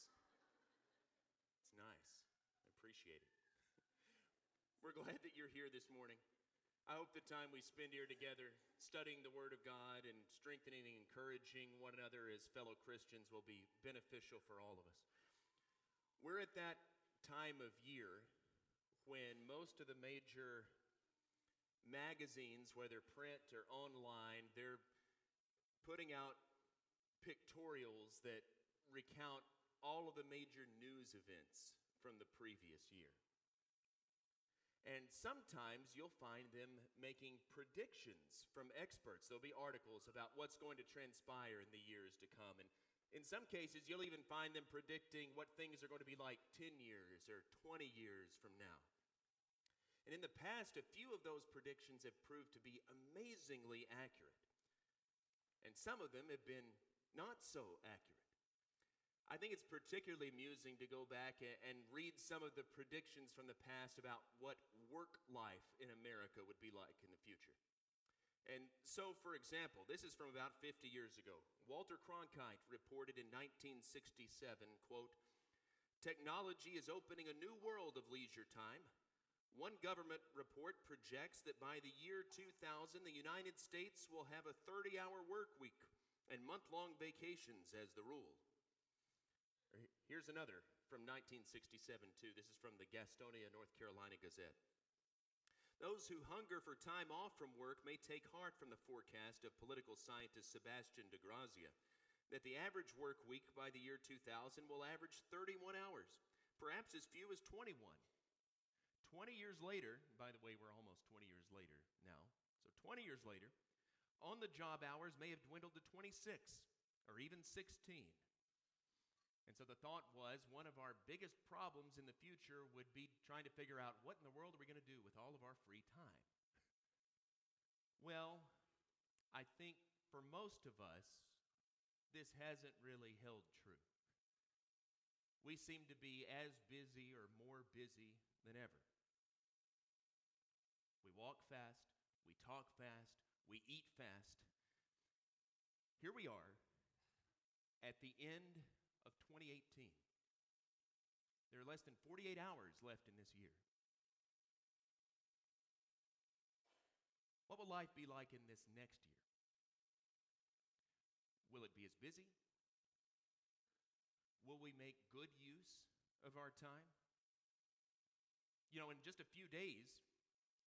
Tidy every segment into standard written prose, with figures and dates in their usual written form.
minutes. It's nice. I appreciate it. We're glad that you're here this morning. I hope the time we spend here together studying the Word of God and strengthening and encouraging one another as fellow Christians will be beneficial for all of us. We're at that time of year when most of the major magazines, whether print or online, they're putting out pictorials that recount all of the major news events from the previous year. And sometimes you'll find them making predictions from experts. There'll be articles about what's going to transpire in the years to come. And in some cases, you'll even find them predicting what things are going to be like 10 years or 20 years from now. And in the past, a few of those predictions have proved to be amazingly accurate. And some of them have been not so accurate. I think it's particularly amusing to go back and read some of the predictions from the past about what work life in America would be like in the future. And so, for example, this is from about 50 years ago. Walter Cronkite reported in 1967, quote, "Technology is opening a new world of leisure time. One government report projects that by the year 2000, the United States will have a 30-hour work week and month-long vacations as the rule." Here's another from 1967, too. This is from the Gastonia, North Carolina Gazette. "Those who hunger for time off from work may take heart from the forecast of political scientist Sebastian De Grazia that the average work week by the year 2000 will average 31 hours, perhaps as few as 21. 20 years later, by the way, we're almost 20 years later now, so 20 years later, on-the-job hours may have dwindled to 26 or even 16. And so the thought was, one of our biggest problems in the future would be trying to figure out what in the world are we going to do with all of our free time. Well, I think for most of us, this hasn't really held true. We seem to be as busy or more busy than ever. We walk fast, we talk fast, we eat fast. Here we are at the end of 2018. There are less than 48 hours left in this year. What will life be like in this next year? Will it be as busy? Will we make good use of our time? You know, in just a few days,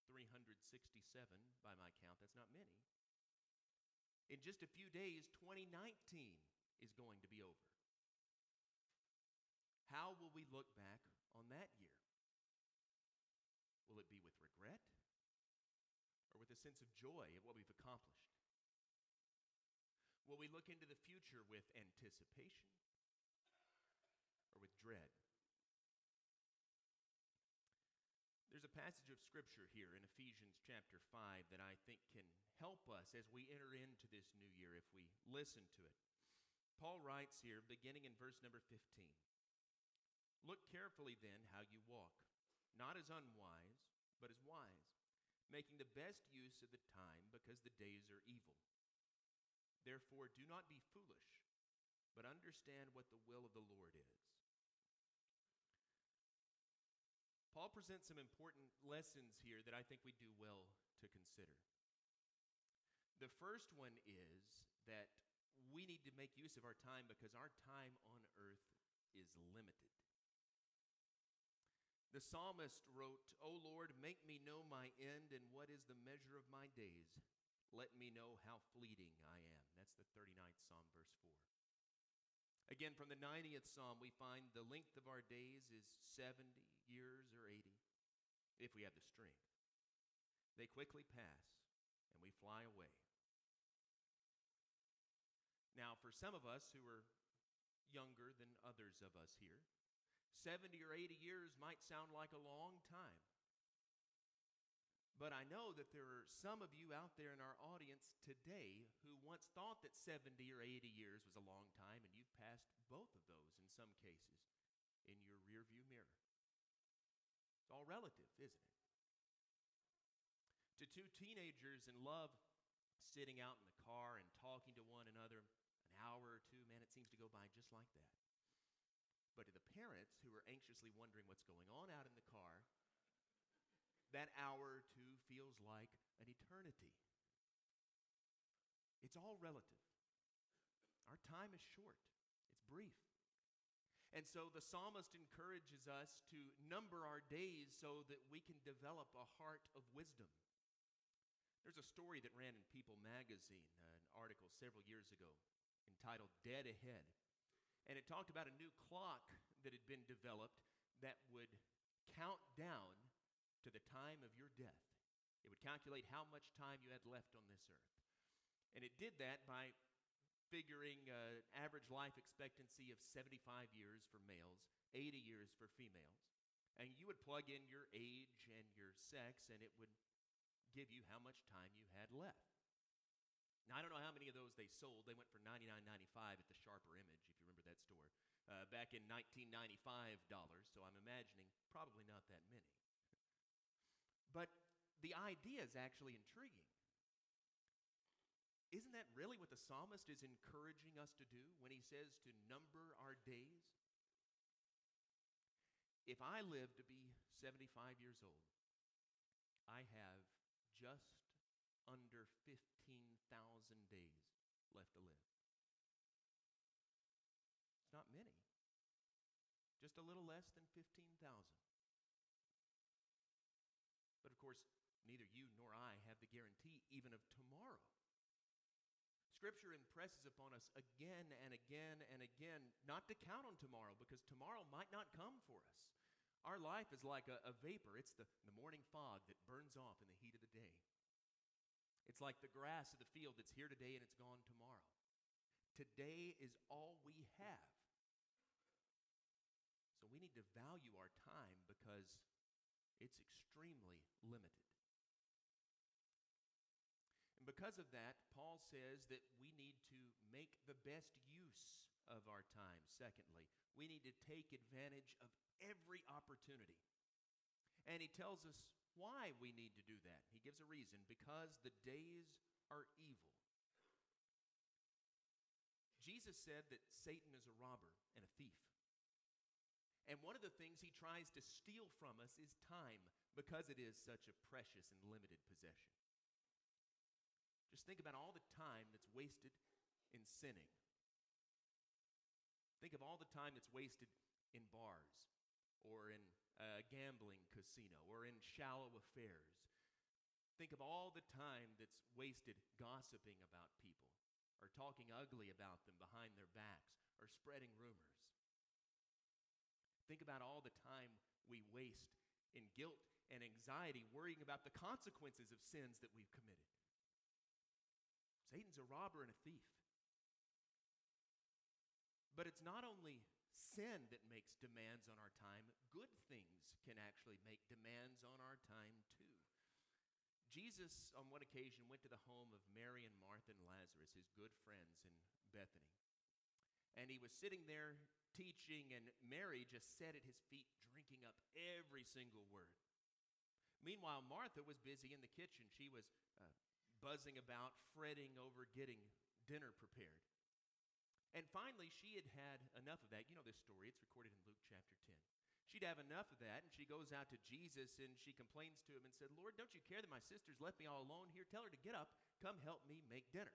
367 by my count, that's not many. In just a few days, 2019 is going to be over. How will we look back on that year? Will it be with regret or with a sense of joy at what we've accomplished? Will we look into the future with anticipation or with dread? There's a passage of Scripture here in Ephesians chapter 5 that I think can help us as we enter into this new year if we listen to it. Paul writes here, beginning in verse number 15. "Look carefully then how you walk, not as unwise, but as wise, making the best use of the time because the days are evil. Therefore do not be foolish, but understand what the will of the Lord is." Paul presents some important lessons here that I think we do well to consider. The first one is that we need to make use of our time because our time on earth is limited. The psalmist wrote, "O Lord, make me know my end and what is the measure of my days. Let me know how fleeting I am." That's the 39th Psalm, verse 4. Again, from the 90th Psalm, we find the length of our days is 70 years or 80, if we have the strength. They quickly pass, and we fly away. Now, for some of us who are younger than others of us here, 70 or 80 years might sound like a long time. But I know that there are some of you out there in our audience today who once thought that 70 or 80 years was a long time, and you've passed both of those in some cases in your rearview mirror. It's all relative, isn't it? To two teenagers in love, sitting out in the car and talking to one another, an hour or two, man, it seems to go by just like that. But to the parents who were anxiously wondering what's going on out in the car, that hour or two feels like an eternity. It's all relative. Our time is short. It's brief. And so the psalmist encourages us to number our days so that we can develop a heart of wisdom. There's a story that ran in People magazine, an article several years ago entitled Dead Ahead. And it talked about a new clock that had been developed that would count down to the time of your death. It would calculate how much time you had left on this earth. And it did that by figuring average life expectancy of 75 years for males, 80 years for females. And you would plug in your age and your sex, and it would give you how much time you had left. Now, I don't know how many of those they sold. They went for $99.95 at the Sharper Image, if you remember that store, back in 1995 dollars, so I'm imagining probably not that many. But the idea is actually intriguing. Isn't that really what the psalmist is encouraging us to do when he says to number our days? If I live to be 75 years old, I have just under 15,000 days left to live. It's not many. Just a little less than 15,000. But of course, neither you nor I have the guarantee even of tomorrow. Scripture impresses upon us again and again and again not to count on tomorrow, because tomorrow might not come for us. Our life is like a vapor. It's the morning fog that burns off in the heat of the day. It's like the grass of the field that's here today and it's gone tomorrow. Today is all we have. So we need to value our time because it's extremely limited. And because of that, Paul says that we need to make the best use of our time. Secondly, we need to take advantage of every opportunity. And he tells us why we need to do that. He gives a reason: because the days are evil. Jesus said that Satan is a robber and a thief. And one of the things he tries to steal from us is time, because it is such a precious and limited possession. Just think about all the time that's wasted in sinning. Think of all the time that's wasted in bars or in a gambling casino or in shallow affairs. Think of all the time that's wasted gossiping about people or talking ugly about them behind their backs or spreading rumors. Think about all the time we waste in guilt and anxiety worrying about the consequences of sins that we've committed. Satan's a robber and a thief. But it's not only sin that makes demands on our time. Good things can actually make demands on our time too. Jesus, on one occasion, went to the home of Mary and Martha and Lazarus, his good friends in Bethany. And he was sitting there teaching, and Mary just sat at his feet, drinking up every single word. Meanwhile, Martha was busy in the kitchen. She was buzzing about, fretting over getting dinner prepared. And finally, she had enough of that. You know this story. It's recorded in Luke chapter 10. She'd have enough of that, and she goes out to Jesus, and she complains to him and said, "Lord, don't you care that my sister's left me all alone here? Tell her to get up, come help me make dinner."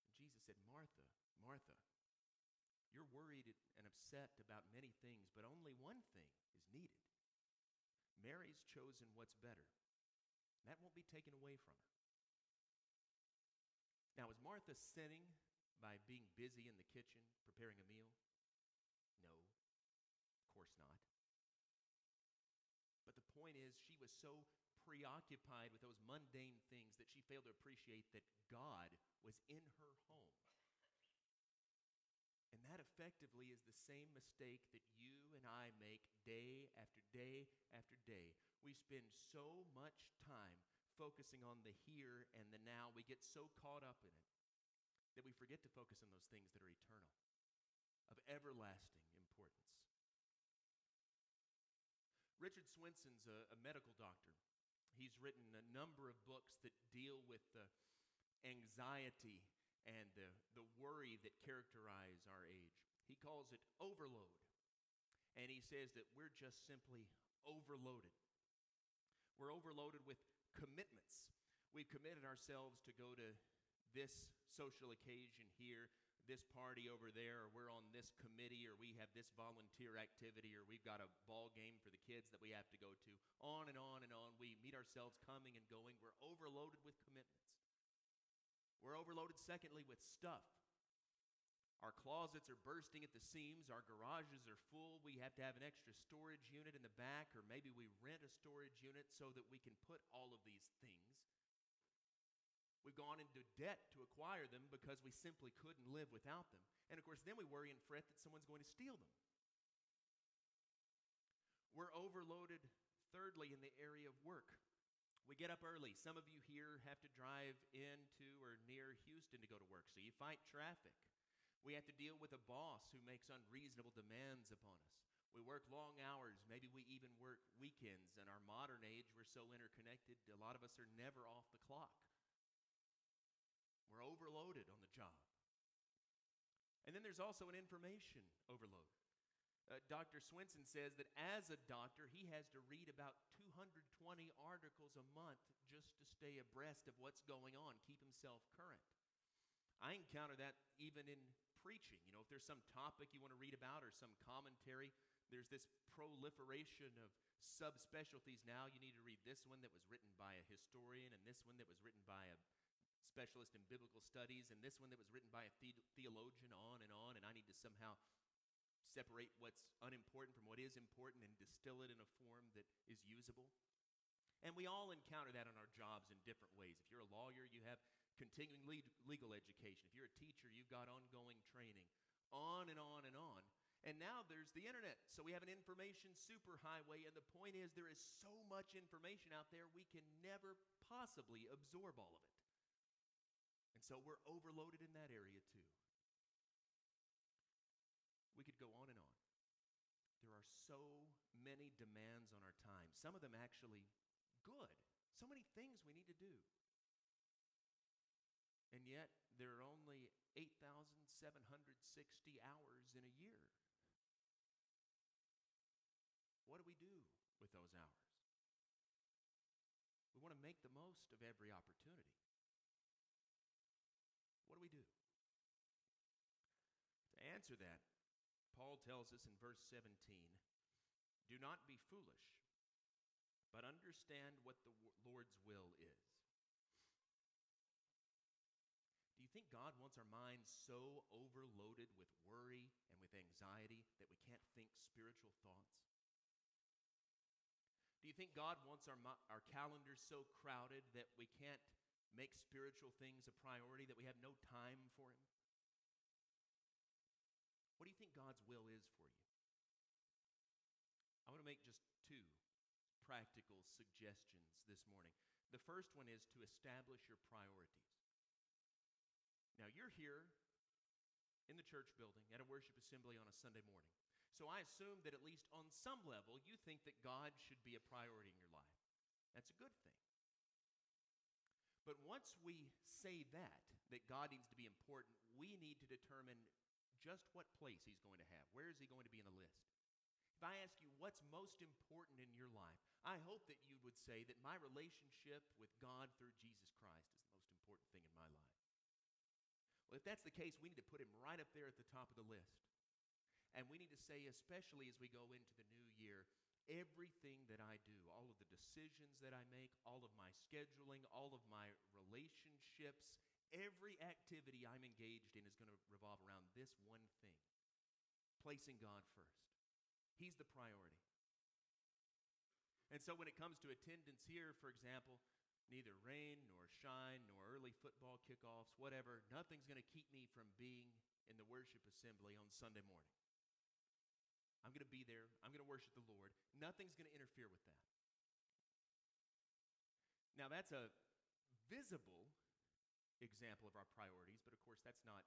And Jesus said, "Martha, Martha, you're worried and upset about many things, but only one thing is needed. Mary's chosen what's better. That won't be taken away from her." Now, was Martha sinning by being busy in the kitchen preparing a meal? No, of course not. But the point is, she was so preoccupied with those mundane things that she failed to appreciate that God was in her home. And that effectively is the same mistake that you and I make day after day after day. We spend so much time focusing on the here and the now. We get so caught up in it that we forget to focus on those things that are eternal, of everlasting importance. Richard Swenson's a medical doctor. He's written a number of books that deal with the anxiety and the worry that characterize our age. He calls it overload. And he says that we're just simply overloaded. We're overloaded with commitments. We've committed ourselves to go to this social occasion here, this party over there, or we're on this committee, or we have this volunteer activity, or we've got a ball game for the kids that we have to go to, on and on and on. We meet ourselves coming and going. We're overloaded with commitments. We're overloaded, secondly, with stuff. Our closets are bursting at the seams. Our garages are full. We have to have an extra storage unit in the back, or maybe we rent a storage unit so that we can put all of these things. We've gone into debt to acquire them because we simply couldn't live without them. And, of course, then we worry and fret that someone's going to steal them. We're overloaded, thirdly, in the area of work. We get up early. Some of you here have to drive into or near Houston to go to work, so you fight traffic. We have to deal with a boss who makes unreasonable demands upon us. We work long hours. Maybe we even work weekends. In our modern age, we're so interconnected, a lot of us are never off the clock. We're overloaded on the job. And then there's also an information overload. Dr. Swenson says that as a doctor, he has to read about 220 articles a month just to stay abreast of what's going on, keep himself current. I encounter that even in preaching. You know, if there's some topic you want to read about or some commentary, there's this proliferation of subspecialties now. You need to read this one that was written by a historian and this one that was written by a specialist in biblical studies, and this one that was written by a theologian, on, and I need to somehow separate what's unimportant from what is important and distill it in a form that is usable. And we all encounter that on our jobs in different ways. If you're a lawyer, you have continuing legal education. If you're a teacher, you've got ongoing training, on and on and on. And now there's the internet, so we have an information superhighway, and the point is there is so much information out there we can never possibly absorb all of it. And so we're overloaded in that area too. We could go on and on. There are so many demands on our time. Some of them actually good. So many things we need to do. And yet there are only 8,760 hours in a year. What do we do with those hours? We want to make the most of every opportunity. What do we do? To answer that, Paul tells us in verse 17, do not be foolish, but understand what the Lord's will is. Do you think God wants our minds so overloaded with worry and with anxiety that we can't think spiritual thoughts? Do you think God wants our calendars so crowded that we can't make spiritual things a priority, that we have no time for him? What do you think God's will is for you? I want to make just two practical suggestions this morning. The first one is to establish your priorities. Now, you're here in the church building at a worship assembly on a Sunday morning. So I assume that at least on some level, you think that God should be a priority in your life. That's a good thing. But once we say that God needs to be important, we need to determine just what place he's going to have. Where is he going to be in the list? If I ask you what's most important in your life, I hope that you would say that my relationship with God through Jesus Christ is the most important thing in my life. Well, if that's the case, we need to put him right up there at the top of the list. And we need to say, especially as we go into the new year, everything that I do, all of the decisions that I make, all of my scheduling, all of my relationships, every activity I'm engaged in is going to revolve around this one thing, placing God first. He's the priority. And so when it comes to attendance here, for example, neither rain nor shine nor early football kickoffs, whatever, nothing's going to keep me from being in the worship assembly on Sunday morning. I'm going to be there. I'm going to worship the Lord. Nothing's going to interfere with that. Now, that's a visible example of our priorities, but of course, that's not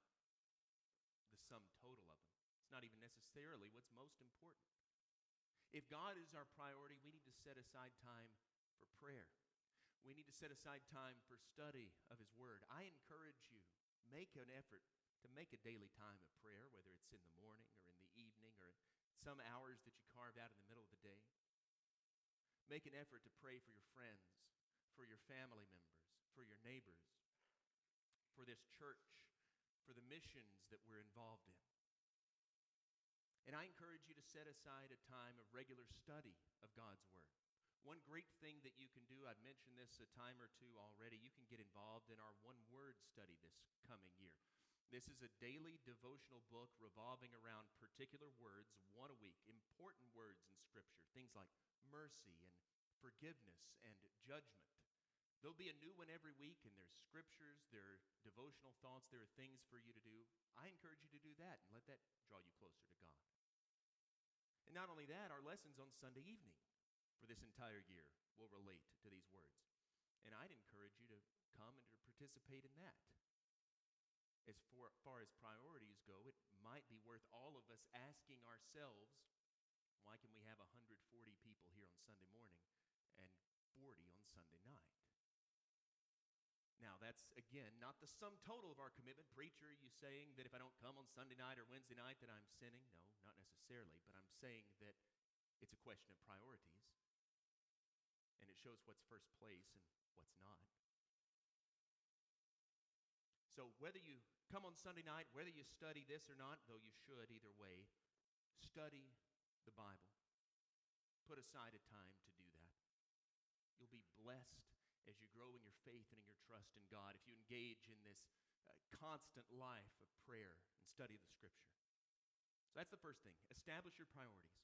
the sum total of them. It's not even necessarily what's most important. If God is our priority, we need to set aside time for prayer. We need to set aside time for study of his word. I encourage you, make an effort to make a daily time of prayer, whether it's in the morning some hours that you carved out in the middle of the day. Make an effort to pray for your friends, for your family members, for your neighbors, for this church, for the missions that we're involved in. And I encourage you to set aside a time of regular study of God's Word. One great thing that you can do, I've mentioned this a time or two already, you can get involved in our one-word study this coming year. This is a daily devotional book revolving around particular words, one a week, important words in Scripture, things like mercy and forgiveness and judgment. There'll be a new one every week, and there's scriptures, there are devotional thoughts, there are things for you to do. I encourage you to do that and let that draw you closer to God. And not only that, our lessons on Sunday evening for this entire year will relate to these words. And I'd encourage you to come and to participate in that. As far as priorities go, it might be worth all of us asking ourselves, why can we have 140 people here on Sunday morning and 40 on Sunday night? Now, that's, again, not the sum total of our commitment. Preacher, are you saying that if I don't come on Sunday night or Wednesday night that I'm sinning? No, not necessarily, but I'm saying that it's a question of priorities, and it shows what's first place and what's not. So whether you come on Sunday night, whether you study this or not, though you should either way, study the Bible. Put aside a time to do that. You'll be blessed as you grow in your faith and in your trust in God, if you engage in this constant life of prayer and study of the Scripture. So that's the first thing. Establish your priorities.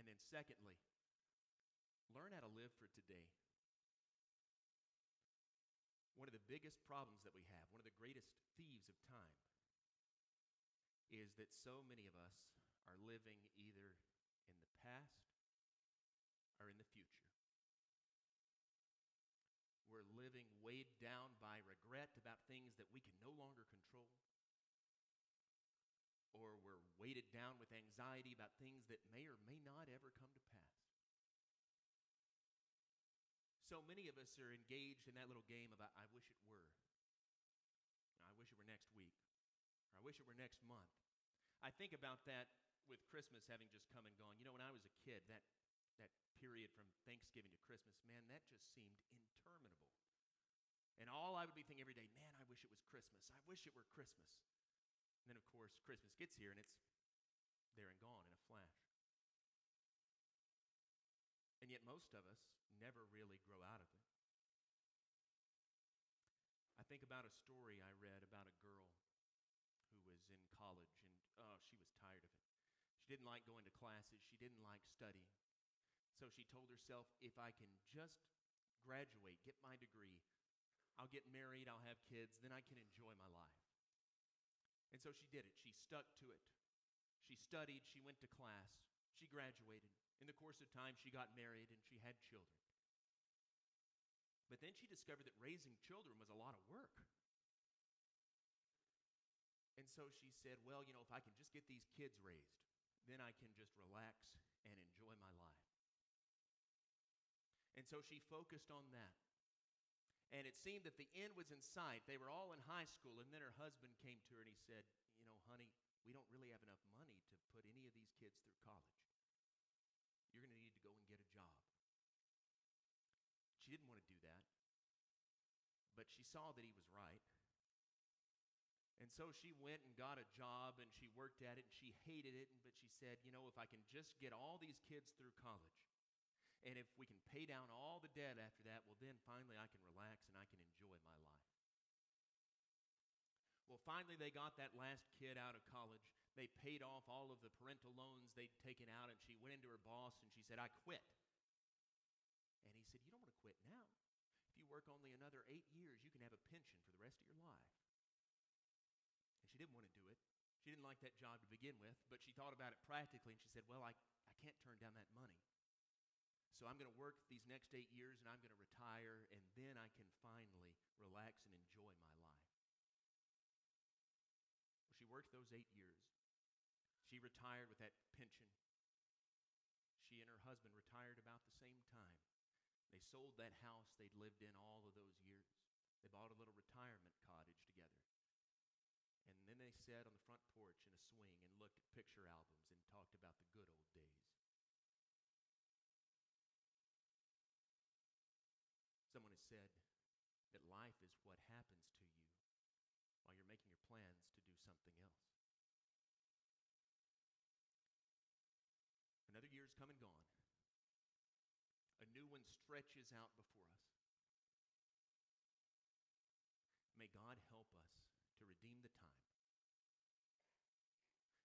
And then secondly, learn how to live for today. One of the biggest problems that we have, one of the greatest thieves of time, is that so many of us are living either in the past or in the future. We're living weighed down by regret about things that we can no longer control. Or we're weighted down with anxiety about things that may or may not ever come to pass. So many of us are engaged in that little game about, I wish it were. I wish it were next week. Or I wish it were next month. I think about that with Christmas having just come and gone. You know, when I was a kid, that period from Thanksgiving to Christmas, man, that just seemed interminable. And all I would be thinking every day, man, I wish it was Christmas. I wish it were Christmas. And then, of course, Christmas gets here, and it's there and gone in a flash. And yet most of us never really grow out of it. I think about a story I read about a girl who was in college, and she was tired of it. She didn't like going to classes. She didn't like studying. So she told herself, if I can just graduate, get my degree, I'll get married, I'll have kids, then I can enjoy my life. And so she did it. She stuck to it. She studied, she went to class, she graduated. In the course of time, she got married and she had children. But then she discovered that raising children was a lot of work. And so she said, well, you know, if I can just get these kids raised, then I can just relax and enjoy my life. And so she focused on that. And it seemed that the end was in sight. They were all in high school, and then her husband came to her and he said, you know, honey, we don't really have enough money to put any of these kids through college. You're going to need to go and get a job. She didn't want to do that, but she saw that he was right. And so she went and got a job, and she worked at it, and she hated it, but she said, you know, if I can just get all these kids through college, and if we can pay down all the debt after that, well, then finally I can relax and I can enjoy my life. Well, finally they got that last kid out of college. They paid off all of the parental loans they'd taken out, and she went into her boss and she said, I quit. And he said, you don't want to quit now. If you work only another 8 years, you can have a pension for the rest of your life. And she didn't want to do it. She didn't like that job to begin with, but she thought about it practically, and she said, well, I can't turn down that money. So I'm going to work these next 8 years, and I'm going to retire, and then I can finally relax and enjoy my life. Well, she worked those 8 years. She retired with that pension. She and her husband retired about the same time. They sold that house they'd lived in all of those years. They bought a little retirement cottage together. And then they sat on the front porch in a swing and looked looked at picture albums and talked about the good old days. Someone has said that life is what happens to you while you're making your plans to do something else. Another year's come and gone. A new one stretches out before us. May God help us to redeem the time.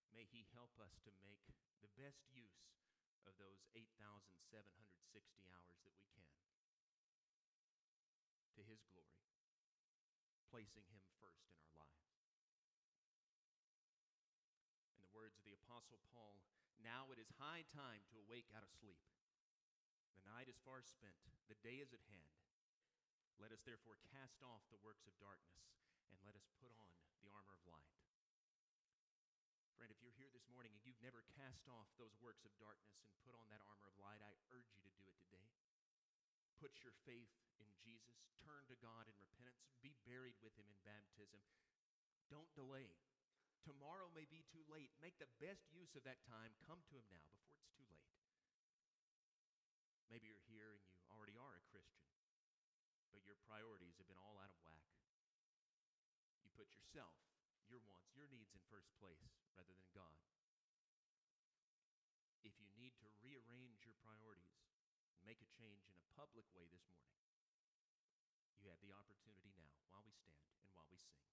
May He help us to make the best use of those 8,760 hours that we can, to His glory, placing Him first in our lives. In the words of the Apostle Paul, now it is high time to awake out of sleep. The night is far spent, the day is at hand. Let us therefore cast off the works of darkness, and let us put on the armor of light. Friend, if you're here this morning and you've never cast off those works of darkness and put on that armor of light, I urge you to do it today. Put your faith in Jesus. Turn to God in repentance. Be buried with Him in baptism. Don't delay. Tomorrow may be too late. Make the best use of that time. Come to Him now before it's too late. Maybe you're here and you already are a Christian, but your priorities have been all out of whack. You put yourself, your wants, your needs in first place rather than God. If you need to rearrange your priorities, make a change in a public way this morning, you have the opportunity now while we stand and while we sing.